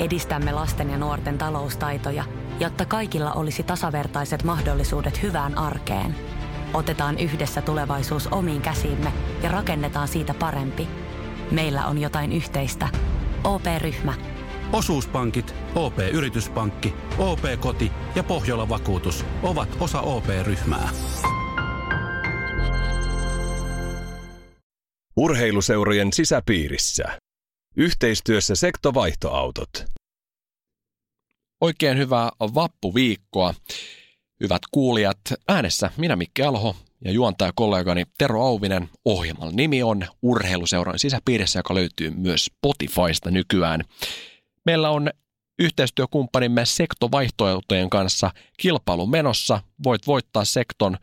Edistämme lasten ja nuorten taloustaitoja, jotta kaikilla olisi tasavertaiset mahdollisuudet hyvään arkeen. Otetaan yhdessä tulevaisuus omiin käsiimme ja rakennetaan siitä parempi. Meillä on jotain yhteistä. OP-ryhmä. Osuuspankit, OP-yrityspankki, OP-koti ja Pohjola-vakuutus ovat osa OP-ryhmää. Urheiluseurojen sisäpiirissä. Yhteistyössä sektovaihtoautot. Oikein hyvää vappuviikkoa. Hyvät kuulijat, äänessä minä Mikki Alho ja juontajakollegani Tero Auvinen. Ohjelman nimi on Urheiluseurojen sisäpiirissä, joka löytyy myös Spotifysta nykyään. Meillä on yhteistyökumppanimme sektovaihtoautojen kanssa kilpailu menossa. Voit voittaa sekton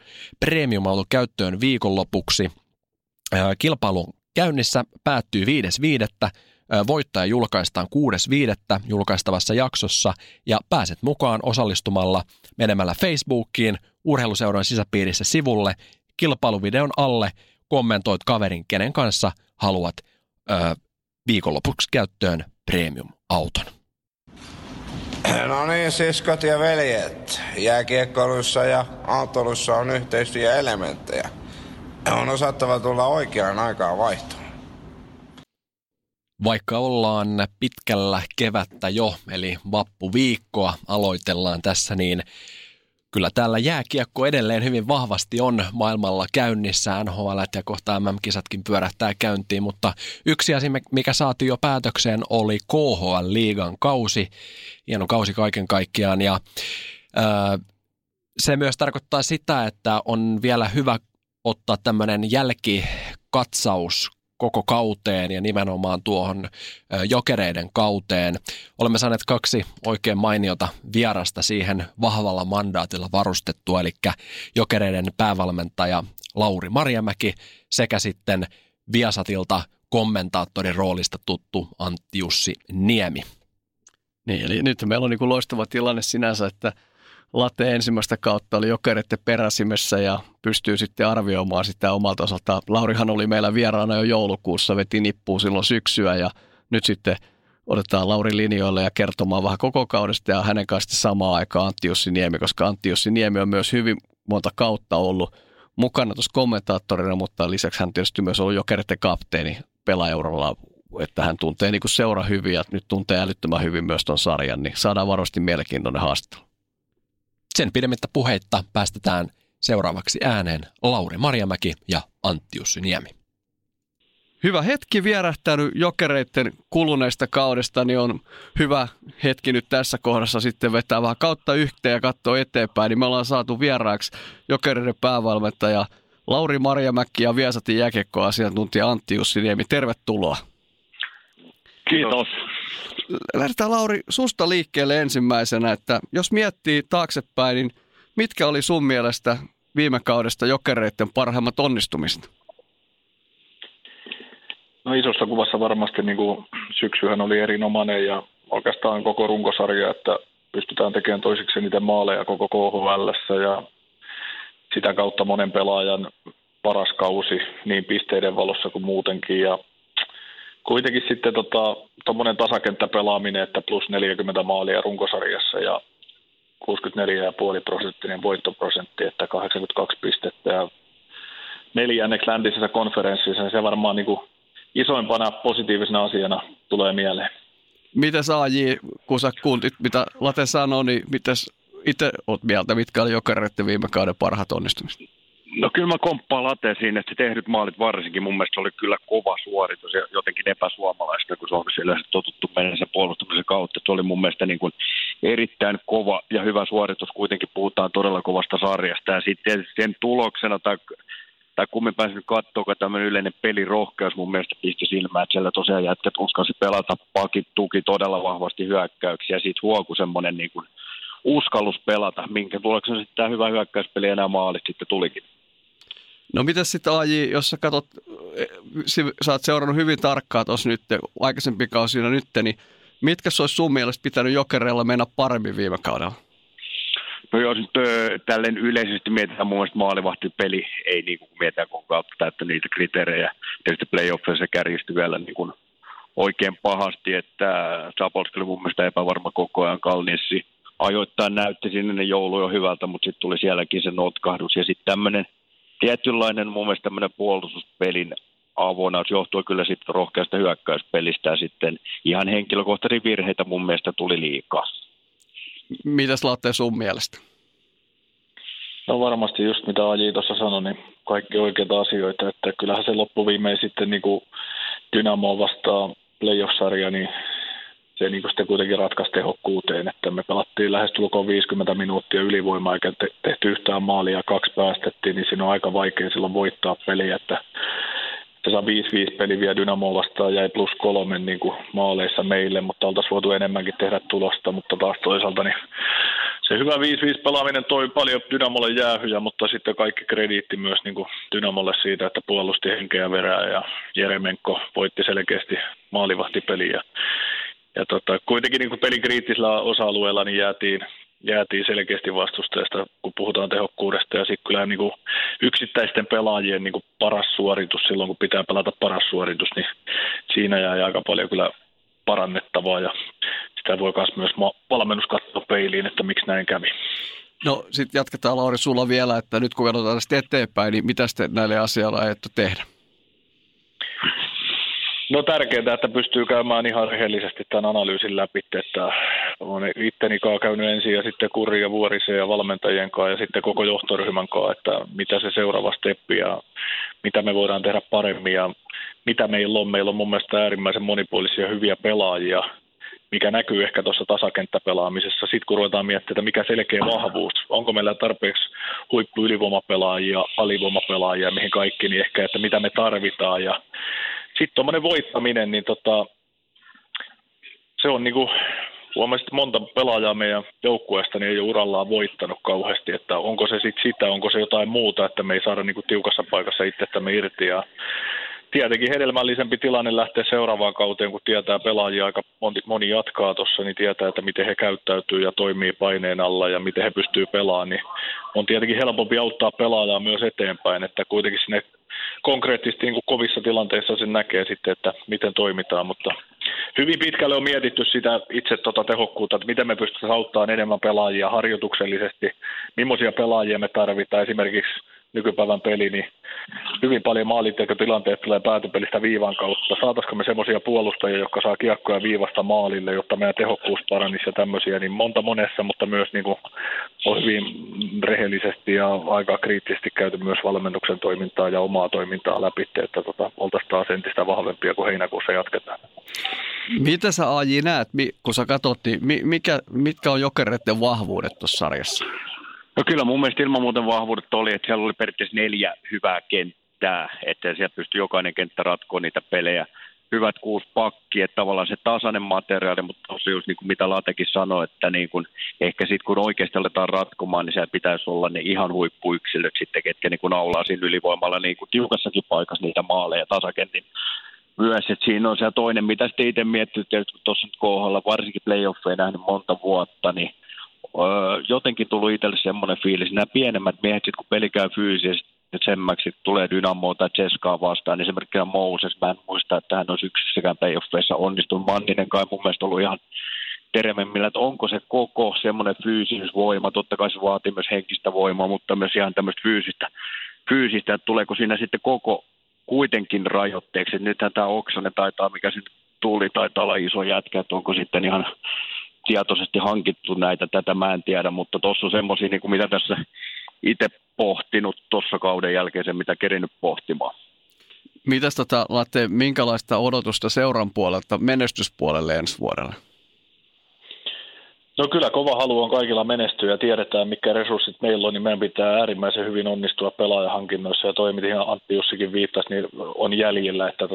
premium-auto käyttöön viikonlopuksi. Kilpailu käynnissä päättyy 5.5. Voittaja julkaistaan 6.5. julkaistavassa jaksossa ja pääset mukaan osallistumalla menemällä Facebookiin Urheiluseuran sisäpiirissä sivulle, kilpailuvideon alle kommentoit kaverin, kenen kanssa haluat viikonlopuksi käyttöön premium-auton. No niin, siskot ja veljet, jääkiekkoilussa ja autoilussa on yhteistyöelementtejä. On osattava tulla oikeaan aikaan vaihtoon. Vaikka ollaan pitkällä kevättä jo, eli vappuviikkoa aloitellaan tässä, niin kyllä täällä jääkiekko edelleen hyvin vahvasti on maailmalla käynnissä. NHL ja kohta MM-kisatkin pyörähtää käyntiin, mutta yksi asia, mikä saatiin jo päätökseen, oli KHL-liigan kausi. Hieno kausi kaiken kaikkiaan ja se myös tarkoittaa sitä, että on vielä hyvä ottaa tämmöinen jälkikatsaus koko kauteen ja nimenomaan tuohon Jokereiden kauteen. Olemme saaneet kaksi oikein mainiota vierasta siihen vahvalla mandaatilla varustettua, eli Jokereiden päävalmentaja Lauri Marjamäki sekä sitten Viasatilta kommentaattorin roolista tuttu Antti-Jussi Niemi. Niin, eli nyt meillä on niin kuin loistava tilanne sinänsä, että Late ensimmäistä kautta oli Jokereiden peräsimessä ja pystyy sitten arvioimaan sitä omalta osaltaan. Laurihan oli meillä vieraana jo joulukuussa, veti nippuun silloin syksyä ja nyt sitten otetaan Lauri linjoille ja kertomaan vähän koko kaudesta ja hänen kanssa samaan aikaan Antti-Jussi Niemi, koska Antti-Jussi Niemi on myös hyvin monta kautta ollut mukana tuossa kommentaattorina, mutta lisäksi hän tietysti myös ollut Jokereiden kapteeni pelaajauralla, että hän tuntee niin kuin seura hyvin ja nyt tuntee älyttömän hyvin myös tuon sarjan, niin saadaan varmasti mielenkiintoinen haastattelu. Sen pidemmittä puheitta päästetään seuraavaksi ääneen Lauri Marjamäki ja Antti-Jussi Niemi. Hyvä hetki vierähtänyt Jokereiden kuluneesta kaudesta, niin on hyvä hetki nyt tässä kohdassa sitten vetää vähän kautta yhteen ja katsoa eteenpäin. Niin me ollaan saatu vieraaksi Jokereiden päävalmentaja Lauri Marjamäki ja Viasatin jääkiekkoasiantuntija Antti-Jussi Niemi. Tervetuloa. Kiitos. Lähdetään Lauri susta liikkeelle ensimmäisenä, että jos miettii taaksepäin, niin mitkä oli sun mielestä viime kaudesta Jokereiden parhaimmat onnistumiset? No isossa kuvassa varmasti niin kuin syksyhän oli erinomainen ja oikeastaan koko runkosarja, että pystytään tekemään toiseksi niitä maaleja koko KHL:ssä ja sitä kautta monen pelaajan paras kausi niin pisteiden valossa kuin muutenkin ja kuitenkin sitten tuommoinen tasakenttäpelaaminen, että plus 40 maalia runkosarjassa ja 64,5% voittoprosentti, että 82 pistettä ja 4. läntisessä konferenssissa, se varmaan niin kuin isoimpana positiivisena asiana tulee mieleen. Mitäs AJ, kun sä kuulit, mitä Late sanoi, niin mitäs itse olet mieltä, mitkä oli Jokereiden viime kauden parhaat onnistumiset? No kyllä mä komppaan Lateen siinä, että tehdyt maalit varsinkin mun mielestä oli kyllä kova suoritus ja jotenkin epäsuomalaista, kun Suomessa yleensä totuttu mennessä puolustamisen kautta. Se oli mun mielestä niin kuin erittäin kova ja hyvä suoritus, kuitenkin puhutaan todella kovasta sarjasta ja sitten sen tuloksena tai kun me pääsin nyt katsomaan tämmöinen yleinen pelirohkeus mun mielestä pisti silmään, että siellä tosiaan jätkät uskalsi pelata pakit, tuki todella vahvasti hyökkäyksiä ja siitä huoku semmoinen niin kuin uskallus pelata, minkä tuloksena sitten tämä hyvä hyökkäyspeli enää maalit sitten tulikin. No mitäs sitten AJ, jos sä katsot, sä oot seurannut hyvin tarkkaan tuossa nyt, aikaisempi kausina nyt, niin mitkä se olisi sun mielestä pitänyt Jokereilla mennä paremmin viime kaudella? No jos nyt tälleen yleisesti mietitään mun mielestä maalivahtipeli, ei niin kuin mietitään koko kautta, että niitä kriteerejä, tietysti playoffissa se kärjistyi vielä niin kuin oikein pahasti, että Sapolsky oli mun mielestä epävarma koko ajan. Kalnissi ajoittain näytti sinne joulu jo hyvältä, mutta sitten tuli sielläkin se notkahdus. Ja sitten tämmöinen tietynlainen mun mielestä tämmöinen puolustuspelin avonaus johtui kyllä sitten rohkeasta hyökkäyspelistä ja sitten ihan henkilökohtaisia virheitä mun mielestä tuli liikaa. Mitäs Latte sun mielestä? No varmasti just mitä Aji tuossa sanoi, niin kaikki oikeita asioita, että kyllähän se loppuviimein sitten niin kuin Dynamo vastaan playoff-sarja, niin se niin kuin sitten kuitenkin ratkaisi tehokkuuteen, että me pelattiin lähestulkoon 50 minuuttia ylivoimaa eikä tehty yhtään maalia, 2 päästettiin, niin siinä on aika vaikea silloin voittaa peliä, että se saa 5-5 peli vielä Dynamo vastaan, jäi +3 niin kuin maaleissa meille, mutta oltaisiin voitu enemmänkin tehdä tulosta, mutta taas toisaalta niin se hyvä 5-5 pelaaminen toi paljon Dynamolle jäähyjä, mutta sitten kaikki krediitti myös niin kuin Dynamolle siitä, että puolusti henkeä verää ja Jere Menkko voitti selkeästi maalivahtipeliä. Ja kuitenkin niin kuin pelin kriittisellä osa-alueella niin jäätiin selkeästi vastustajasta, kun puhutaan tehokkuudesta. Ja sitten kyllä niin kuin yksittäisten pelaajien niin kuin paras suoritus, silloin kun pitää pelata paras suoritus, niin siinä jäi aika paljon kyllä parannettavaa ja sitä voi myös valmennus katsoa peiliin, että miksi näin kävi. No sitten jatketaan Lauri sulla vielä, että nyt kun katsotaan tästä eteenpäin, niin mitä sitten näille asioille ajatte tehdä? No tärkeintä, että pystyy käymään ihan rehellisesti tämän analyysin läpi, että olen itteni kanssa käynyt ensin ja sitten Kurri ja Vuorisen ja valmentajien kanssa ja sitten koko johtoryhmän kanssa, että mitä se seuraava steppi ja mitä me voidaan tehdä paremmin ja mitä meillä on. Meillä on mun mielestä äärimmäisen monipuolisia hyviä pelaajia, mikä näkyy ehkä tuossa tasakenttäpelaamisessa. Sitten kun ruvetaan miettimään, että mikä selkeä vahvuus, onko meillä tarpeeksi huippuylivoimapelaajia, alivoimapelaajia, mihin kaikki, niin ehkä, että mitä me tarvitaan ja sitten tuommoinen voittaminen, niin se on niinku, huomaan, että monta pelaajaa meidän joukkueesta niin ei ole urallaan voittanut kauheasti, että onko se sitten sitä, onko se jotain muuta, että me ei saada niinku tiukassa paikassa itsestämme irti. Ja tietenkin hedelmällisempi tilanne lähtee seuraavaan kauteen, kun tietää pelaajia, aika moni jatkaa tuossa, niin tietää, että miten he käyttäytyy ja toimii paineen alla ja miten he pystyy pelaamaan, niin on tietenkin helpompi auttaa pelaajaa myös eteenpäin, että kuitenkin sinne konkreettisesti niin kuin kovissa tilanteissa sen näkee sitten, että miten toimitaan, mutta hyvin pitkälle on mietitty sitä itse tehokkuutta, että miten me pystytään auttamaan enemmän pelaajia harjoituksellisesti, millaisia pelaajia me tarvitaan esimerkiksi nykypäivän peli, niin hyvin paljon maalintekotilanteet tulee päätypelistä viivan kautta. Saataisiko me semmoisia puolustajia, jotka saa kiekkoja viivasta maalille, jotta meidän tehokkuus paranisi ja tämmöisiä, niin monta monessa, mutta myös niin kuin on hyvin rehellisesti ja aika kriittisesti käyty myös valmennuksen toimintaa ja omaa toimintaa läpi, että oltaisiin taas entistä vahvempia, kuin heinäkuussa jatketaan. Mitä sä Aji näet, kun sä katsot, niin mitkä on Jokereiden vahvuudet tuossa sarjassa? No kyllä mun mielestä ilman muuten vahvuudet oli, että siellä oli periaatteessa 4 hyvää kenttää, että siellä pystyi jokainen kenttä ratkoa niitä pelejä. Hyvät 6 pakkia, että tavallaan se tasainen materiaali, mutta just niin kuin mitä Latekin sanoi, että niin kuin, ehkä sitten kun oikeasti aletaan ratkomaan, niin siellä pitäisi olla ne ihan huippuyksilöt sitten, ketkä niin kuin naulaa siinä ylivoimalla niin kuin tiukassakin paikassa niitä maaleja tasakentin myös. Että siinä on se toinen, mitä sitten itse miettii, tietysti kun tuossa nyt KHL, varsinkin playoffeja nähnyt monta vuotta, niin jotenkin tullut itselle semmoinen fiilis, nämä pienemmät miehet, sit kun peli käy fyysisesti semmäksi, tulee Dynamoa tai Ceskaa vastaan, niin esimerkkinä Moses, mä en muista, että hän on yksissäkään playoffeissa onnistunut, Manninen kai mun mielestä ollut ihan terveemmillä, että onko se koko semmoinen fyysisyysvoima, totta kai se vaatii myös henkistä voimaa, mutta myös ihan tämmöistä fyysistä, että tuleeko siinä sitten koko kuitenkin rajoitteeksi, että nythän tämä Oksanen taitaa, mikä sitten tuli, taitaa olla iso jätkä, että onko sitten ihan tietoisesti hankittu näitä, tätä mä en tiedä, mutta tuossa on semmoisia, niin kuin mitä tässä itse pohtinut tuossa kauden jälkeen, sen mitä kerinyt pohtimaan. Mitäs Latte, minkälaista odotusta seuran puolelta menestyspuolelle ensi vuodelle? No kyllä kova halu on kaikilla menestyä ja tiedetään, mitkä resurssit meillä on, niin meidän pitää äärimmäisen hyvin onnistua pelaajahankinnoissa ja toiminta, ihan Antti-Jussikin viittasi, niin on jäljellä, että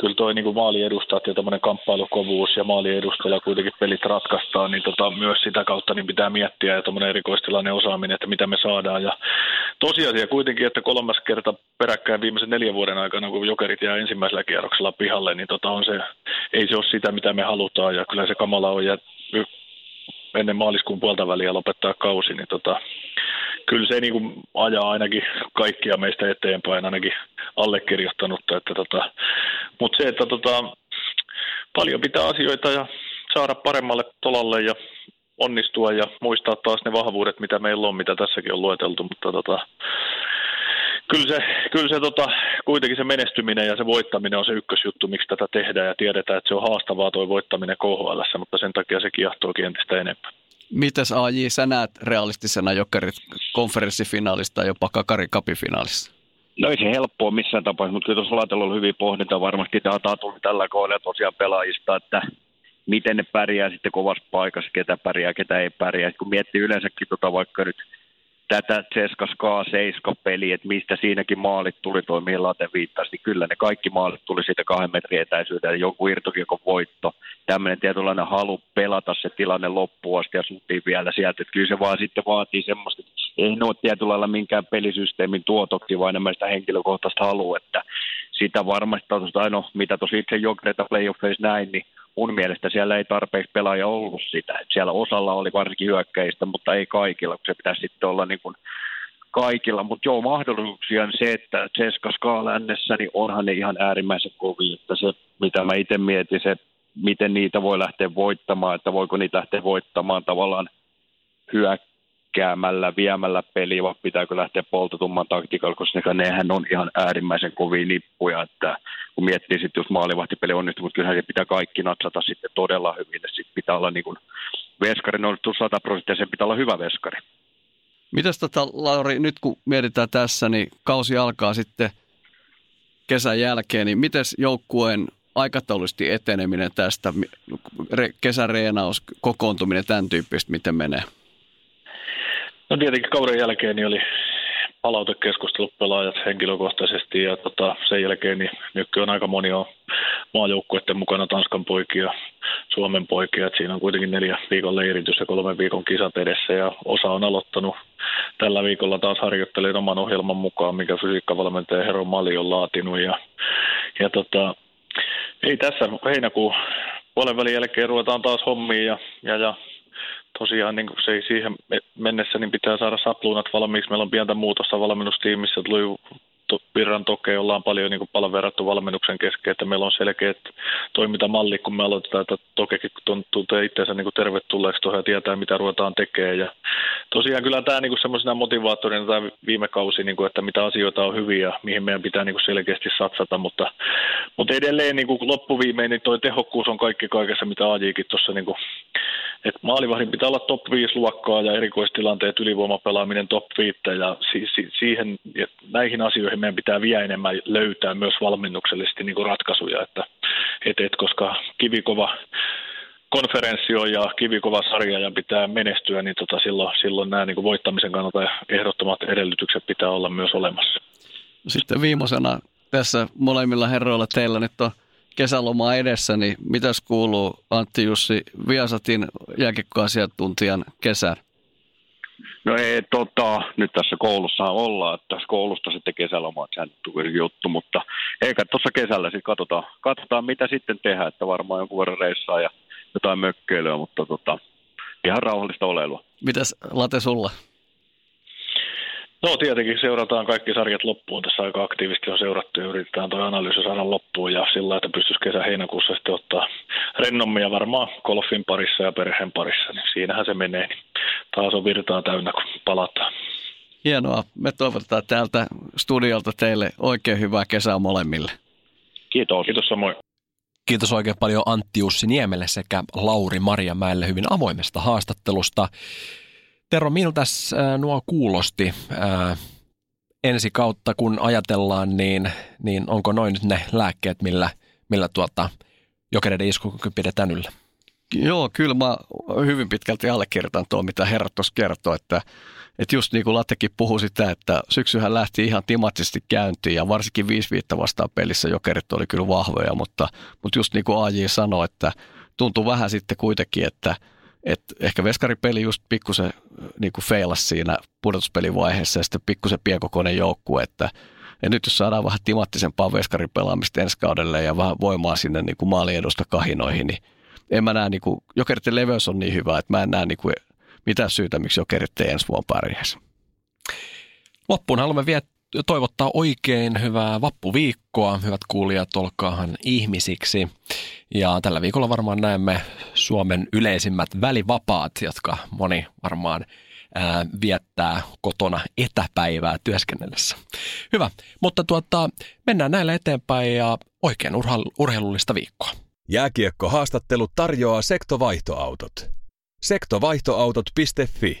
kyllä toi niin kuin maaliedustajat ja tämmöinen kamppailukovuus ja maaliedustaja kuitenkin pelit ratkaistaan, niin myös sitä kautta niin pitää miettiä ja tämmöinen erikoistilainen osaaminen, että mitä me saadaan. Ja tosiasia kuitenkin, että 3. kerta peräkkäin viimeisen 4 vuoden aikana, kun Jokerit jää ensimmäisellä kierroksella pihalle, niin on se, ei se ole sitä, mitä me halutaan ja kyllä se kamala on ja ennen maaliskuun puolta väliä lopettaa kausi, niin kyllä se niin kuin ajaa ainakin kaikkia meistä eteenpäin, ainakin allekirjoittanutta. Mutta se, että paljon pitää asioita ja saada paremmalle tolalle ja onnistua ja muistaa taas ne vahvuudet, mitä meillä on, mitä tässäkin on lueteltu, mutta kyllä se kuitenkin se menestyminen ja se voittaminen on se ykkösjuttu, miksi tätä tehdään ja tiedetään, että se on haastavaa tuo voittaminen KHL:ssä, mutta sen takia se kiehtookin entistä enemmän. Mitäs AJ sä näet realistisena Jokerit konferenssifinaalista ja jopa Kakari Cup-finaalissa? No ei se helppoa missään tapauksessa, mutta kyllä tuossa laatella on hyvin pohdinta. Varmasti dataa tuli tällä kohdalla tosiaan pelaajista, että miten ne pärjää sitten kovassa paikassa, ketä pärjää, ketä ei pärjää. Et kun miettii yleensäkin vaikka nyt tätä Ceska Skaa Seiska-peliä, että mistä siinäkin maalit tuli, toi mihin Laten viittasi, niin kyllä ne kaikki maalit tuli siitä 2 metrin etäisyyden, ja jonkun irtokiekon voitto. Tämmöinen tietynlainen halu pelata se tilanne loppuun asti ja suhtiin vielä sieltä. Että kyllä se vaan sitten vaatii semmoista, että ei ne ole tietyllä lailla minkään pelisysteemin tuotoksi, vaan enemmän sitä henkilökohtaista halua. Että sitä varmasti, no, mitä tuossa itse Jokereita playoffeissa näin, niin mun mielestä siellä ei tarpeeksi pelaaja ollut sitä. Et siellä osalla oli varsinkin hyökkäistä, mutta ei kaikilla, kun se pitäisi sitten olla niin kuin kaikilla. Mutta joo, mahdollisuuksia on se, että Ceska Skaa lännessä, niin onhan ne ihan äärimmäisen kovia. Että se, mitä mä itse mietin, se miten niitä voi lähteä voittamaan, että voiko niitä lähteä voittamaan tavallaan hyökkäämällä, viemällä peliä, vai pitääkö lähteä poltetumman taktiikalla, koska nehän on ihan äärimmäisen kovia lippuja, että kun miettii sitten, jos maalivahtipeli onnistuu, mutta kyllähän se pitää kaikki natsata sitten todella hyvin, sitten pitää olla niin kuin veskarin onnistuu 100%, sen pitää olla hyvä veskari. Mitäs Lauri, nyt kun mietitään tässä, niin kausi alkaa sitten kesän jälkeen, niin mites joukkueen aikataulullisesti eteneminen tästä, kesäreenaus, kokoontuminen, tämän tyyppistä, miten menee? No tietenkin kauden jälkeen niin oli palautekeskustelut pelaajat henkilökohtaisesti ja sen jälkeen niin nytkin on aika monia maajoukkueiden mukana Tanskan poikia, Suomen poikia. Et siinä on kuitenkin 4 viikon leiritys ja 3 viikon kisat edessä ja osa on aloittanut. Tällä viikolla taas harjoittelin oman ohjelman mukaan, mikä fysiikkavalmentaja Hero Mali on laatinut ei tässä heinäkuun puolenvälin jälkeen ruvetaan taas hommiin ja tosiaan niin se ei siihen mennessä niin pitää saada sapluunat valmiiksi. Meillä on pientä muutosta valmennustiimissä, tuli Virran Tokeen, ollaan paljon niin paljon verrattu valmennuksen kesken, että meillä on selkeät toimintamalli, kun me aloitetaan, että Tokekin tuntee itseänsä niin tervetulleeksi tuohon ja tietää, mitä ruvetaan tekemään. Ja tosiaan kyllä tämä niin semmoisena motivaattorina tämä viime kausi, niin kuin, että mitä asioita on hyviä, mihin meidän pitää niin selkeästi satsata, mutta edelleen niin loppuviimein niin tuo tehokkuus on kaikki kaikessa, mitä AJkin tuossa, niin että maalivahdin pitää olla top 5 luokkaa ja erikoistilanteet ylivoimapelaaminen top 5 ja siihen, näihin asioihin meidän pitää vielä enemmän löytää myös valmennuksellisesti niin kuin ratkaisuja, että koska kivikova konferenssi on ja kivikova sarja ja pitää menestyä, niin silloin nämä niin kuin voittamisen kannalta ehdottomat edellytykset pitää olla myös olemassa. Sitten viimeisenä tässä molemmilla herroilla teillä nyt on kesälomaa edessä, niin mitäs kuuluu Antti-Jussi Viasatin jääkiekkoasiantuntijan kesän? No ei, nyt tässä koulussahan ollaan, että tässä koulusta sitten kesälomaa on juttu, mutta eikä tuossa kesällä sitten katsotaan mitä sitten tehdään, että varmaan jonkun verran reissaa ja jotain mökkeilyä, mutta ihan rauhallista oleilua. Mitäs Late sulla? No tietenkin seurataan kaikki sarjat loppuun. Tässä aika aktiivisesti on seurattu ja yritetään tuo analyysi saada loppuun ja sillä lailla, että pystyisi kesä-heinäkuussa sitten ottaa rennommin ja varmaan golfin parissa ja perheen parissa. Niin siinähän se menee. Taas on virtaa täynnä, kun palataan. Hienoa. Me toivotetaan täältä studiolta teille oikein hyvää kesää molemmille. Kiitos. Kiitos samoin. Kiitos oikein paljon Antti-Jussi Niemelle sekä Lauri Marjamäelle hyvin avoimesta haastattelusta. Tero, miltäs nuo kuulosti ensi kautta, kun ajatellaan, niin onko noin nyt ne lääkkeet, millä Jokereiden iskukyky pidetään yllä? Joo, kyllä mä hyvin pitkälti allekirjoitan tuo, mitä herrat tuossa kertoo, että just niin kuin Lattekin puhui sitä, että syksyhän lähti ihan timatisesti käyntiin ja varsinkin 5-5 vastaan pelissä Jokerit oli kyllä vahvoja, mutta just niin kuin AJ sanoi, että tuntui vähän sitten kuitenkin, että ehkä veskaripeli just pikkusen niin kuin feilasi siinä pudotuspelivaiheessa ja sitten pikkusen pienkokoinen joukkue, että ja nyt jos saadaan vähän timattisempaa veskaripelaamista ensi kaudelle ja vähän voimaa sinne niin kuin maaliedusta kahinoihin, niin en mä näe, niin kuin, Jokeritten leveys on niin hyvä, että mä en näe niin kuin mitään syytä, miksi Jokerit ei ensi vuonna pärjäisi. Loppuun haluamme vielä toivottaa oikein hyvää vappuviikkoa. Hyvät kuulijat, olkaahan ihmisiksi. Ja tällä viikolla varmaan näemme Suomen yleisimmät välivapaat, jotka moni varmaan viettää kotona etäpäivää työskennellessä. Hyvä, mutta mennään näillä eteenpäin ja oikein urheilullista viikkoa. Jääkiekkohaastattelu tarjoaa Sektovaihtoautot. Sektovaihtoautot.fi.